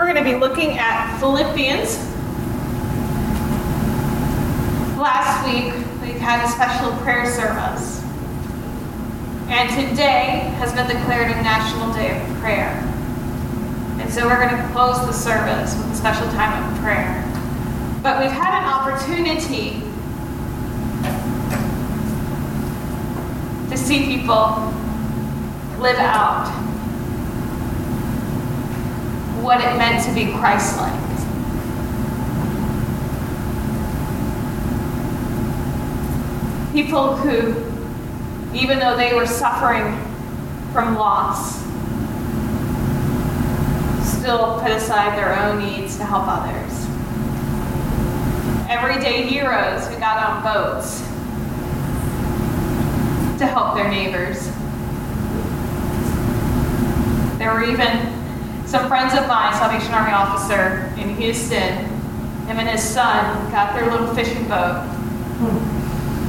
We're going to be looking at Philippians. Last week, we've had a special prayer service. And today has been declared a National Day of Prayer. And so we're going to close the service with a special time of prayer. But we've had an opportunity to see people live out what it meant to be Christ-like. People who, even though they were suffering from loss, still put aside their own needs to help others. Everyday heroes who got on boats to help their neighbors. There were even some friends of mine, Salvation Army officer in Houston, him and his son got their little fishing boat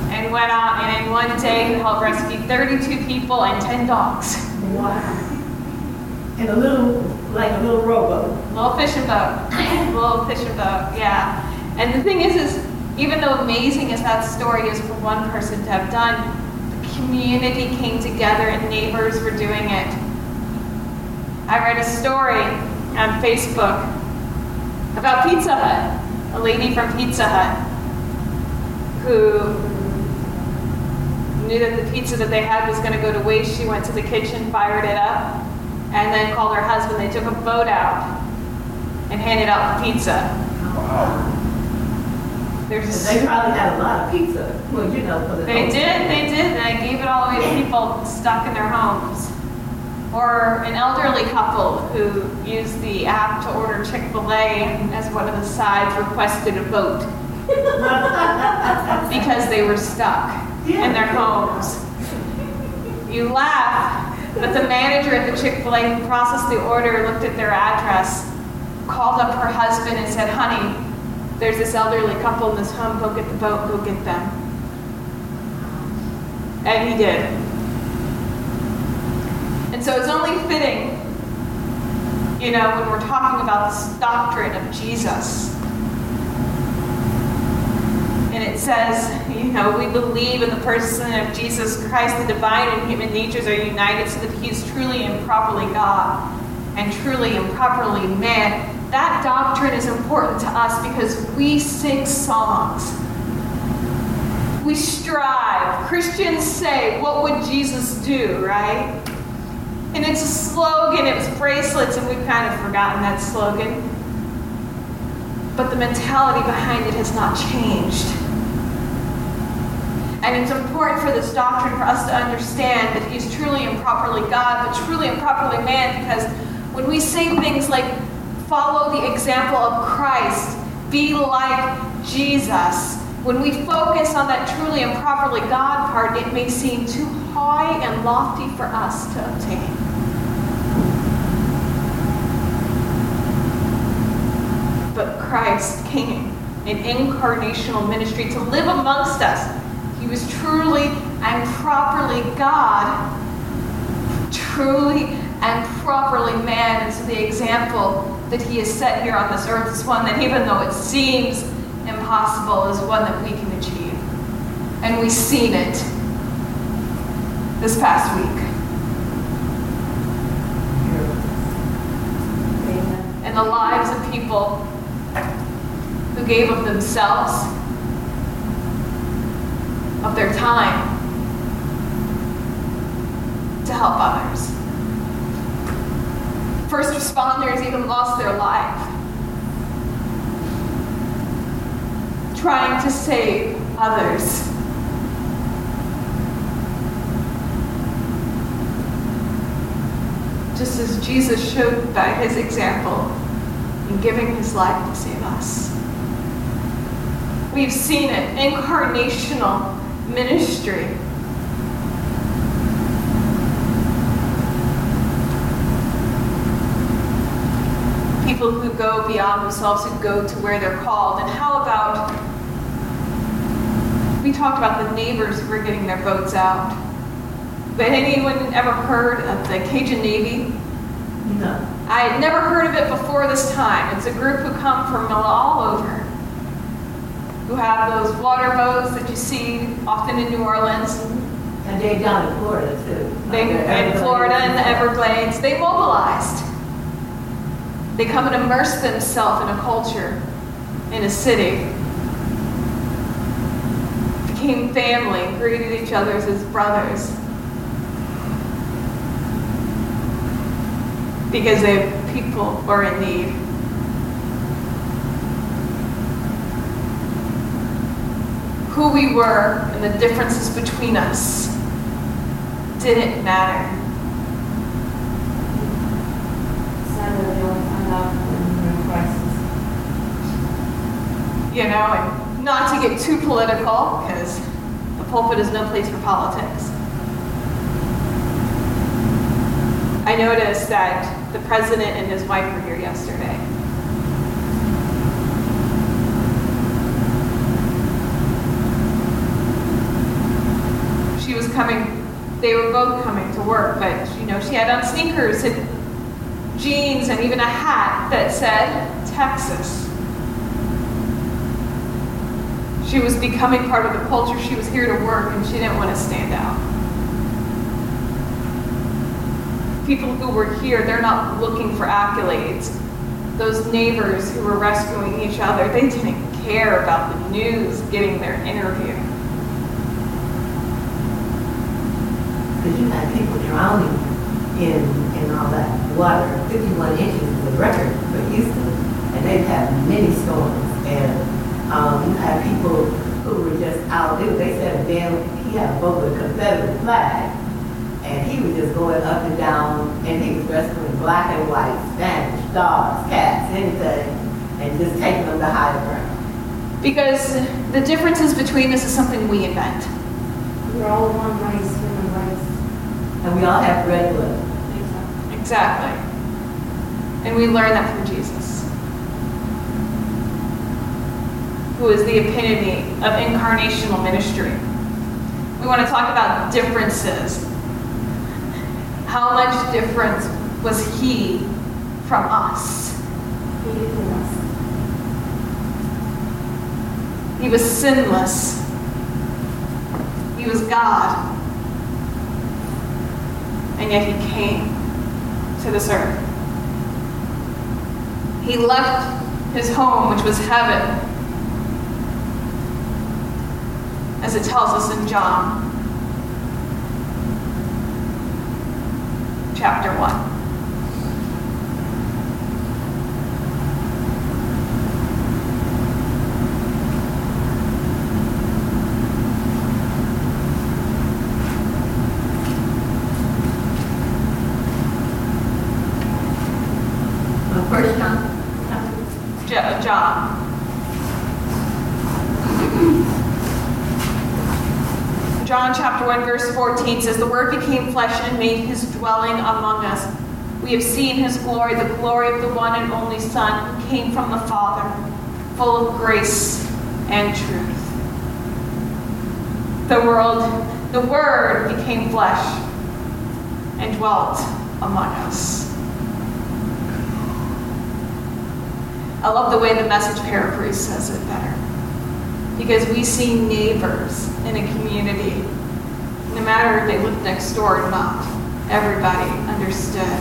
and went out, and in one day he helped rescue 32 people and 10 dogs. Wow. And a little rowboat. Little fishing boat, yeah. And the thing is even though amazing as that story is for one person to have done, community came together and neighbors were doing it. I read a story on Facebook about Pizza Hut, a lady from Pizza Hut who knew that the pizza that they had was going to go to waste. She went to the kitchen, fired it up, and then called her husband. They took a boat out and handed out the pizza. Wow. They probably had a lot of pizza. Well, for the they did. They gave it all away to people stuck in their homes. Or an elderly couple who used the app to order Chick-fil-A as one of the sides requested a boat because they were stuck in their homes. You laugh, but the manager at the Chick-fil-A who processed the order looked at their address, called up her husband and said, "Honey, there's this elderly couple in this home, go get the boat, go get them." And he did. And so it's only fitting, when we're talking about this doctrine of Jesus. And it says, we believe in the person of Jesus Christ, the divine and human natures are united so that he is truly and properly God and truly and properly man. That doctrine is important to us because we sing songs. We strive. Christians say, "What would Jesus do?" right? And it's a slogan, it was bracelets, and we've kind of forgotten that slogan. But the mentality behind it has not changed. And it's important for this doctrine for us to understand that he's truly and properly God, but truly and properly man, because when we say things like, "Follow the example of Christ. Be like Jesus." When we focus on that truly and properly God part, it may seem too high and lofty for us to obtain. But Christ came in incarnational ministry to live amongst us. He was truly and properly God, truly and properly man. And so the example that he has set here on this earth is one that, even though it seems impossible, is one that we can achieve. And we've seen it this past week. Amen. And the lives of people who gave of themselves, of their time, to help others. First responders even lost their life trying to save others. Just as Jesus showed by his example in giving his life to save us. We've seen it, incarnational ministry. People who go beyond themselves, who go to where they're called. And how about, we talked about the neighbors who were getting their boats out. But anyone ever heard of the Cajun Navy? No. I had never heard of it before this time. It's a group who come from all over, who have those water boats that you see often in New Orleans. And they down in Florida, too. In Florida and the Everglades. They mobilized. They come and immerse themselves in a culture, in a city. Became family, greeted each other as brothers. Because they people were in need. Who we were and the differences between us didn't matter. Sadly, we don't find out when we're in crisis. You know, and not to get too political, because the pulpit is no place for politics. I noticed that the president and his wife were here yesterday. She was coming, they were both coming to work, but you know, she had on sneakers and jeans and even a hat that said Texas. She was becoming part of the culture. She was here to work and she didn't want to stand out. People who were here, they're not looking for accolades. Those neighbors who were rescuing each other, they didn't care about the news getting their interview. Because you had people drowning in all that water, 51 inches is the record for Houston, and they've had many storms. And you had people who were just out there. They said, man, he had a boat with a Confederate flag. And he was just going up and down, and he was rescuing black and white, Spanish, dogs, cats, anything, and just taking them to higher ground. Because the differences between us is something we invent. We're all one race, human race. And we all have red blood. Exactly. And we learn that from Jesus, who is the epitome of incarnational ministry. We want to talk about differences. How much difference was he from us? He was sinless. He was God. And yet he came to this earth. He left his home, which was heaven, as it tells us in John. Chapter 1. First John. John. John chapter 1, verse 14 says, "The Word became flesh and made his dwelling among us. We have seen his glory, the glory of the one and only Son, who came from the Father, full of grace and truth." The Word became flesh and dwelt among us. I love the way the Message paraphrase says it better. Because we see neighbors in a community, no matter if they lived next door or not, everybody understood.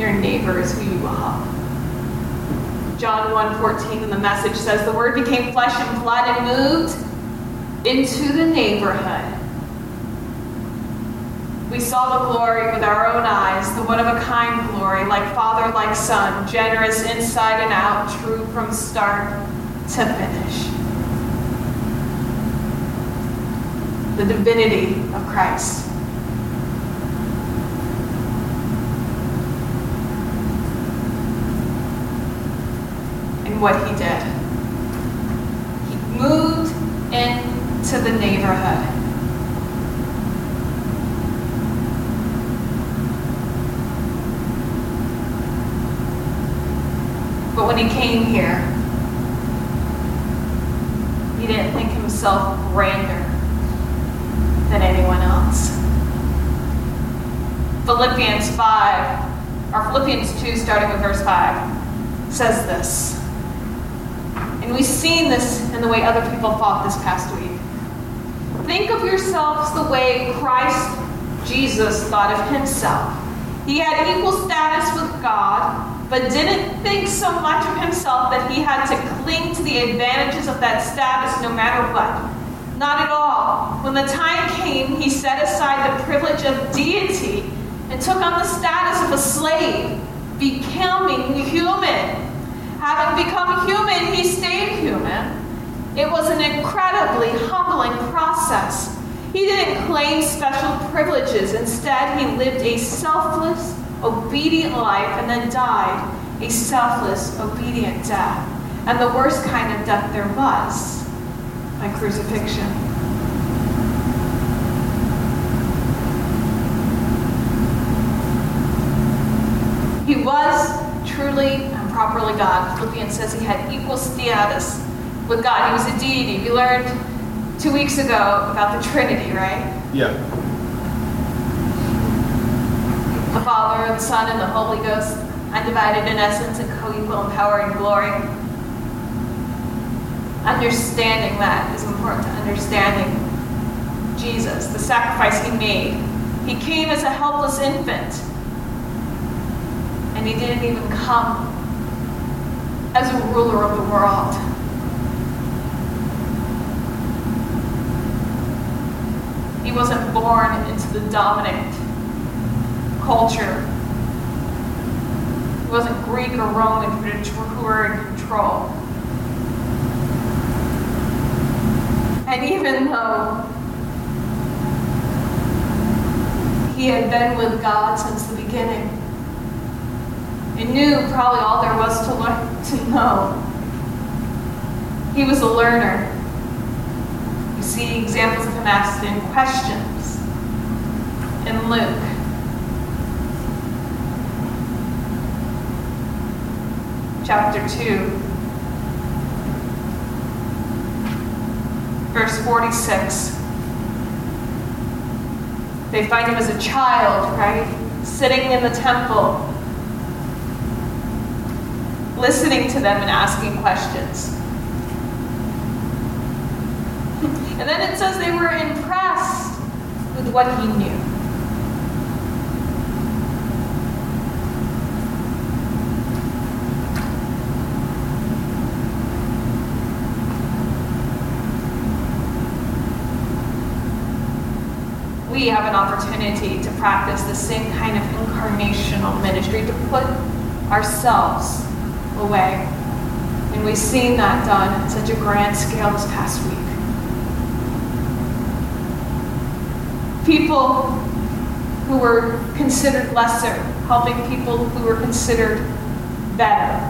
Your neighbor is who you are. John 1:14 in the Message says, "The Word became flesh and blood and moved into the neighborhood. We saw the glory with our own eyes, the one-of-a-kind glory, like Father, like Son, generous inside and out, true from start to finish." The divinity of Christ. And what he did. He moved into the neighborhood. But when he came here, he didn't think himself grander than anyone else. Philippians 2, starting with verse 5, says this. And we've seen this in the way other people fought this past week. Think of yourselves the way Christ Jesus thought of himself. He had equal status with God, but didn't think so much of himself that he had to cling to the advantages of that status no matter what. Not at all. When the time came, he set aside the privilege of deity and took on the status of a slave, becoming human. Having become human, he stayed human. It was an incredibly humbling process. He didn't claim special privileges. Instead, he lived a selfless, obedient life and then died a selfless, obedient death. And the worst kind of death there was, my crucifixion. He was truly and properly God. Philippians says he had equal status with God. He was a deity. We learned 2 weeks ago about the Trinity, right? Yeah. The Father, the Son, and the Holy Ghost, undivided in essence and co-equal in power and glory. Understanding that is important to understanding Jesus, the sacrifice he made. He came as a helpless infant, and he didn't even come as a ruler of the world. He wasn't born into the dominant culture. He wasn't Greek or Roman who were in control. And even though he had been with God since the beginning and knew probably all there was to learn, to know, he was a learner. You see examples of him asking questions in Luke. Chapter 2, verse 46. They find him as a child, right? Sitting in the temple, listening to them and asking questions. And then it says they were impressed with what he knew. We have an opportunity to practice the same kind of incarnational ministry, to put ourselves away. And we've seen that done on such a grand scale this past week. People who were considered lesser, helping people who were considered better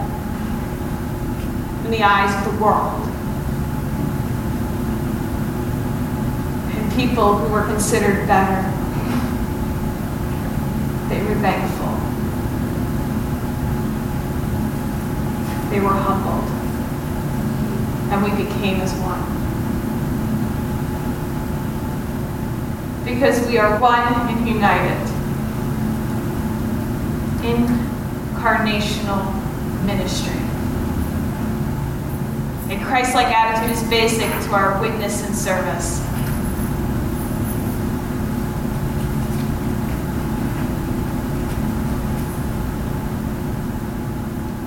in the eyes of the world. And people who were considered better, they were thankful. They were humbled. And we became as one. Because we are one and united. Incarnational ministry. A Christ-like attitude is basic to our witness and service.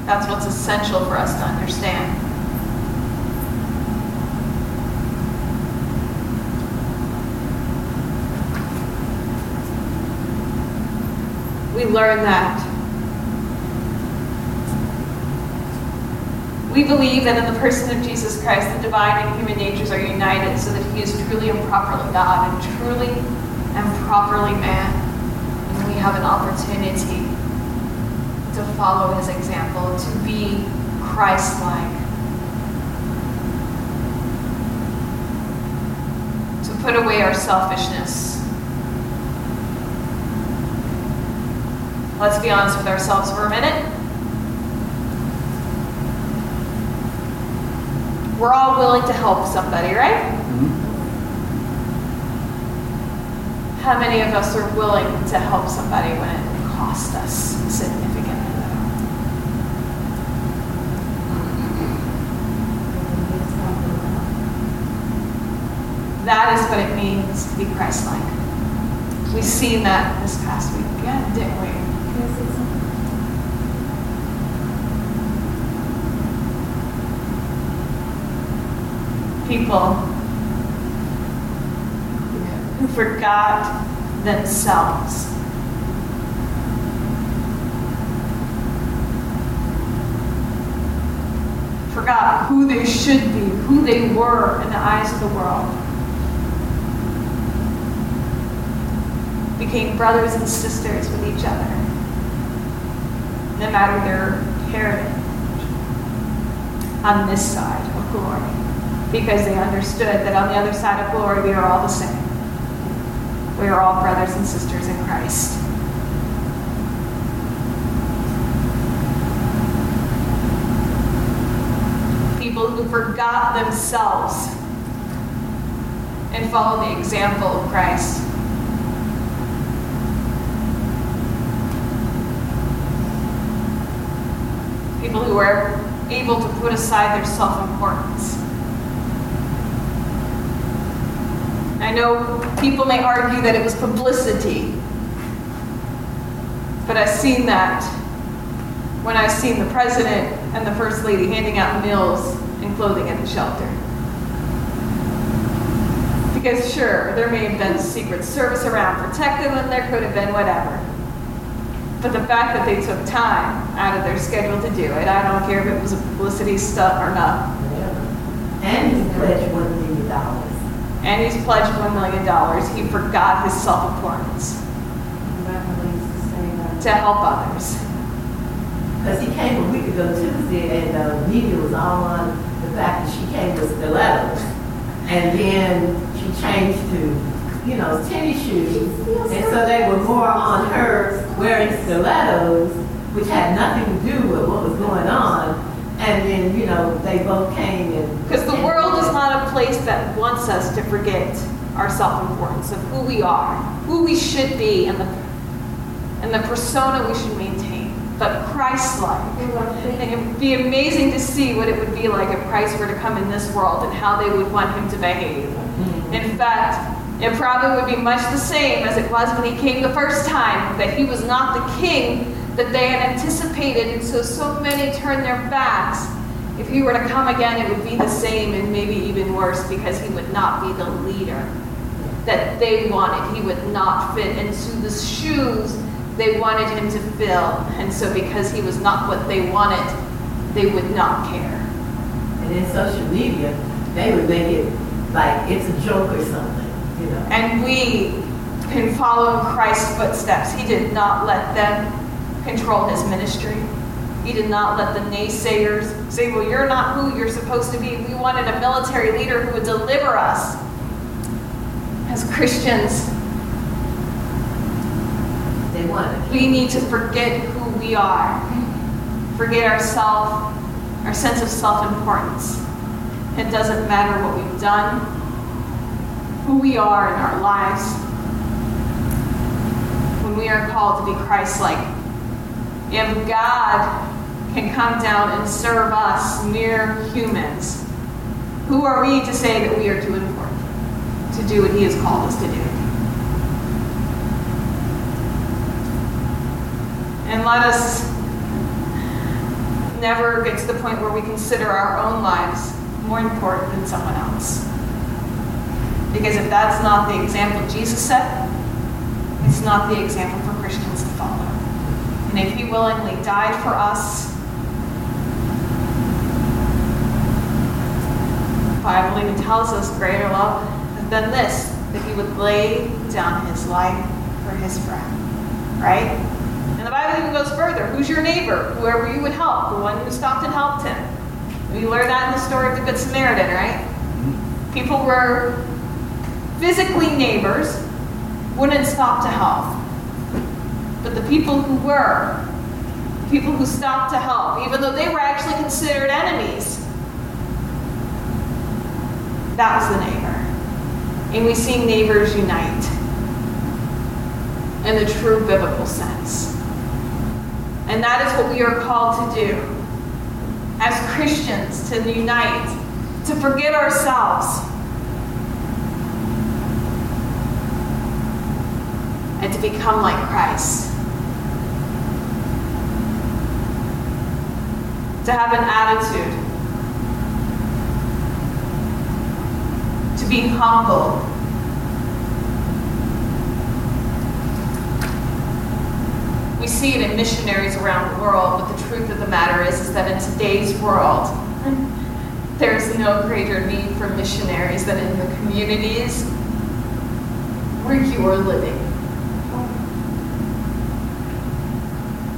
That's what's essential for us to understand. We learn that. We believe that in the person of Jesus Christ, the divine and human natures are united so that he is truly and properly God and truly and properly man. And we have an opportunity to follow his example, to be Christ-like, to put away our selfishness. Let's be honest with ourselves for a minute. We're all willing to help somebody, right? Mm-hmm. How many of us are willing to help somebody when it costs us significantly? That is what it means to be Christ-like. We've seen that this past week again, didn't we? Can I say something? People who forgot themselves. Forgot who they should be, who they were in the eyes of the world. Became brothers and sisters with each other, no matter their heritage, on this side of glory. Because they understood that on the other side of glory, we are all the same. We are all brothers and sisters in Christ. People who forgot themselves and followed the example of Christ. People who were able to put aside their self-importance. I know people may argue that it was publicity, but I've seen that when I've seen the president and the first lady handing out meals and clothing at the shelter. Because sure, there may have been Secret Service around protecting them, there could have been whatever. But the fact that they took time out of their schedule to do it, I don't care if it was a publicity stunt or not. Yeah. And he's pledged $1 million. And he's pledged $1 million. He forgot his self-importance to help others. Because he came a week ago Tuesday, and the media was all on the fact that she came with stilettos, and then she changed to, tennis shoes, and so they were more on her wearing stilettos, which had nothing to do with what was going on. And then, they both came in. Because the world is not a place that wants us to forget our self-importance of who we are, who we should be, and the persona we should maintain. But Christ-like. And it would be amazing to see what it would be like if Christ were to come in this world and how they would want him to behave. Mm-hmm. In fact, it probably would be much the same as it was when he came the first time, that he was not the king that they had anticipated, and so many turned their backs. If he were to come again, it would be the same and maybe even worse, because he would not be the leader that they wanted. He would not fit into the shoes they wanted him to fill, and so because he was not what they wanted, they would not care. And in social media, they would make it like it's a joke or something. And we can follow Christ's footsteps. He did not let them control his ministry. He did not let the naysayers say, well, you're not who you're supposed to be. We wanted a military leader who would deliver us. As Christians, we need to forget who we are. Forget ourselves, our sense of self-importance. It doesn't matter what we've done, who we are in our lives. When we are called to be Christ-like, if God can come down and serve us mere humans, who are we to say that we are too important to do what he has called us to do? And let us never get to the point where we consider our own lives more important than someone else. Because if that's not the example Jesus set, it's not the example for Christians to follow. And if he willingly died for us, the Bible even tells us greater love than this, that he would lay down his life for his friend. Right? And the Bible even goes further. Who's your neighbor? Whoever you would help. The one who stopped and helped him. We learn that in the story of the Good Samaritan, right? People were physically neighbors, wouldn't stop to help. But the people who were, people who stopped to help, even though they were actually considered enemies, that was the neighbor. And we see neighbors unite. in the true biblical sense. And that is what we are called to do as Christians, to unite, to forget ourselves, and to become like Christ. To have an attitude, to be humble, we see it in missionaries around the world, but the truth of the matter is that in today's world, there's no greater need for missionaries than in the communities where you are living.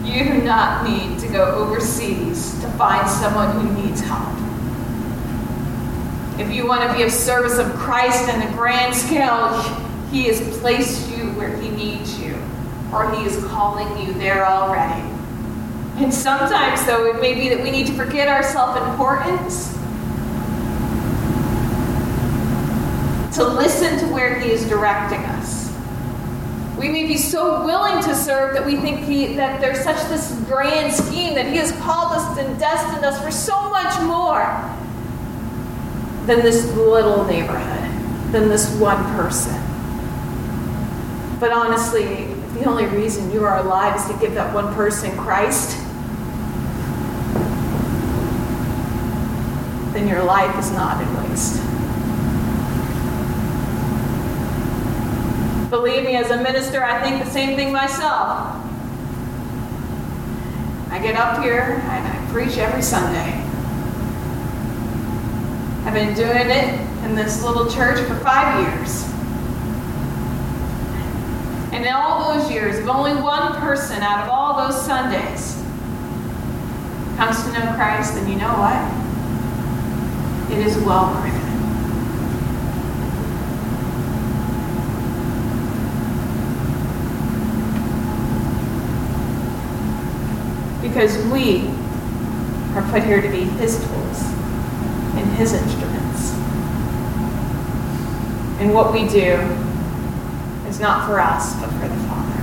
You do not need to go overseas to find someone who needs help. If you want to be of service of Christ in a grand scale, He has placed you where He needs you, or He is calling you there already. And sometimes, though, it may be that we need to forget our self-importance, to listen to where He is directing us. We may be so willing to serve that we think that there's such this grand scheme that He has called us and destined us for so much more than this little neighborhood, than this one person. But honestly, the only reason you are alive is to give that one person Christ, then your life is not in waste. Believe me, as a minister, I think the same thing myself. I get up here and I preach every Sunday. I've been doing it in this little church for 5 years. And in all those years, if only one person out of all those Sundays comes to know Christ, then you know what? It is well worth it. Because we are put here to be His tools and His instruments. And what we do is not for us, but for the Father.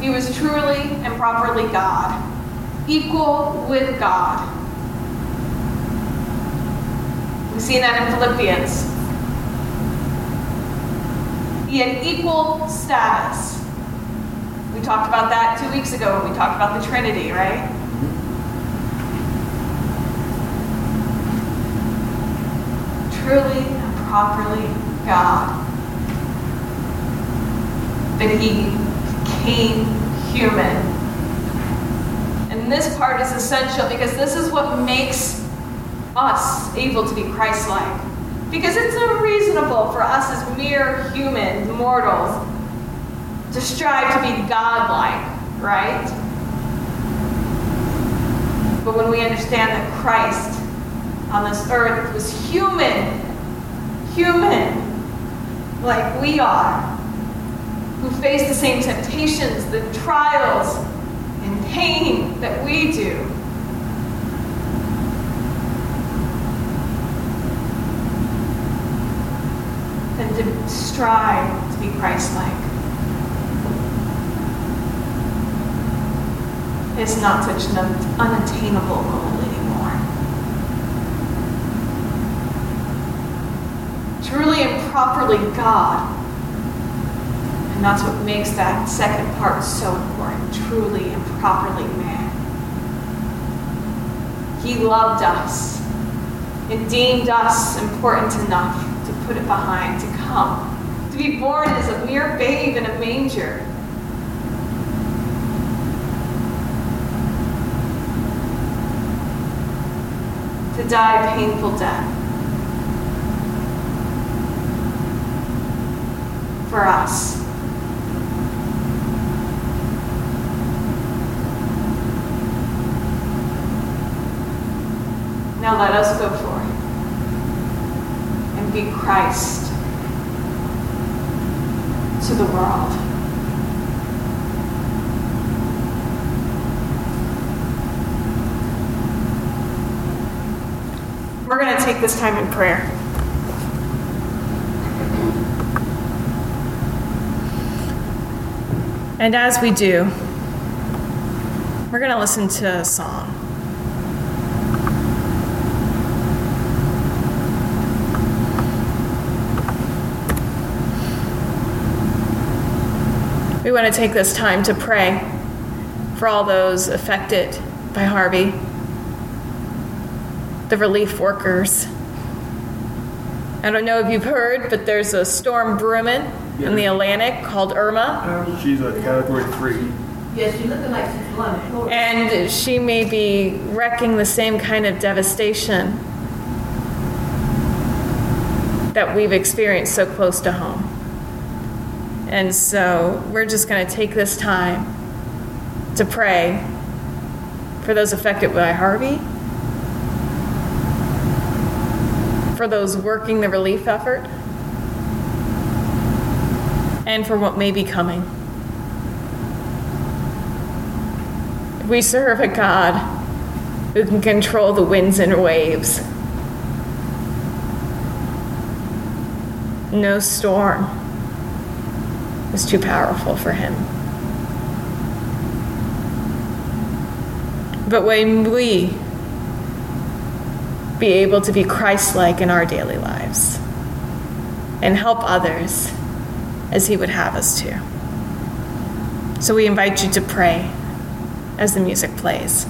He was truly and properly God, equal with God. We see that in Philippians. He had equal status. We talked about that 2 weeks ago when we talked about the Trinity, right? Truly and properly God. But He became human. And this part is essential because this is what makes us able to be Christ-like. Because it's unreasonable for us as mere human mortals to strive to be God-like, right? But when we understand that Christ on this earth was human, like we are, who faced the same temptations, the trials, and pain that we do, then to strive to be Christ-like. It's not such an unattainable goal anymore. Truly and properly God. And that's what makes that second part so important. Truly and properly man. He loved us and deemed us important enough to put it behind, to come, to be born as a mere babe in a manger. To die a painful death for us. Now let us go forth and be Christ to the world. We're going to take this time in prayer. And as we do, we're going to listen to a song. We want to take this time to pray for all those affected by Harvey, the relief workers. I don't know if you've heard, but there's a storm brewing in the Atlantic called Irma. She's a Category 3. Yeah, she's looking like she's blind. And she may be wrecking the same kind of devastation that we've experienced so close to home. And so we're just going to take this time to pray for those affected by Harvey, for those working the relief effort, and for what may be coming. We serve a God who can control the winds and waves. No storm is too powerful for him. But when we be able to be Christ-like in our daily lives and help others as he would have us to. So we invite you to pray as the music plays.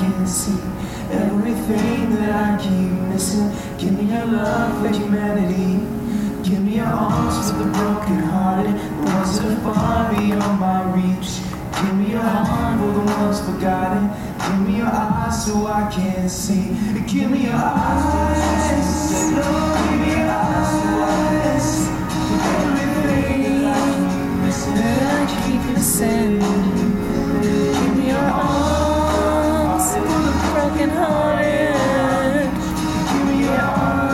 can see everything that I keep missing. Give me your love for humanity. Give me your arms for the brokenhearted, the ones that are far beyond my reach. Give me your arm for the ones forgotten. Give me your eyes so I can see. Give me your eyes. Lord, give me your eyes. Everything that I keep missing. Give me your arms for the brokenhearted. Give me your arms.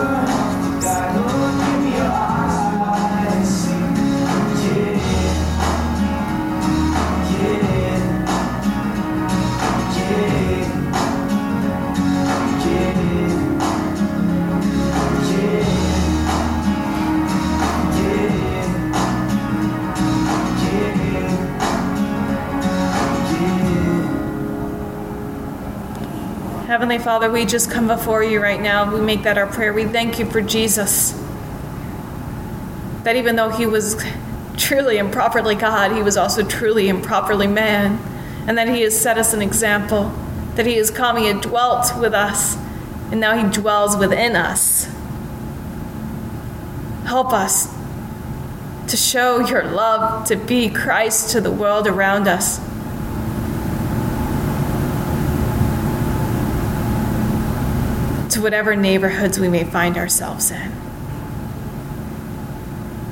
Lord, give me your eyes. Yeah, yeah, yeah, yeah, yeah. Heavenly Father, we just come before you right now. We make that our prayer. We thank you for Jesus. That even though he was truly and properly God, he was also truly and properly man. And that he has set us an example. That he has come, he had dwelt with us. And now he dwells within us. Help us to show your love, to be Christ to the world around us. To whatever neighborhoods we may find ourselves in.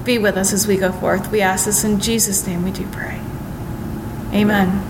Be with us as we go forth. We ask this in Jesus' name we do pray. Amen.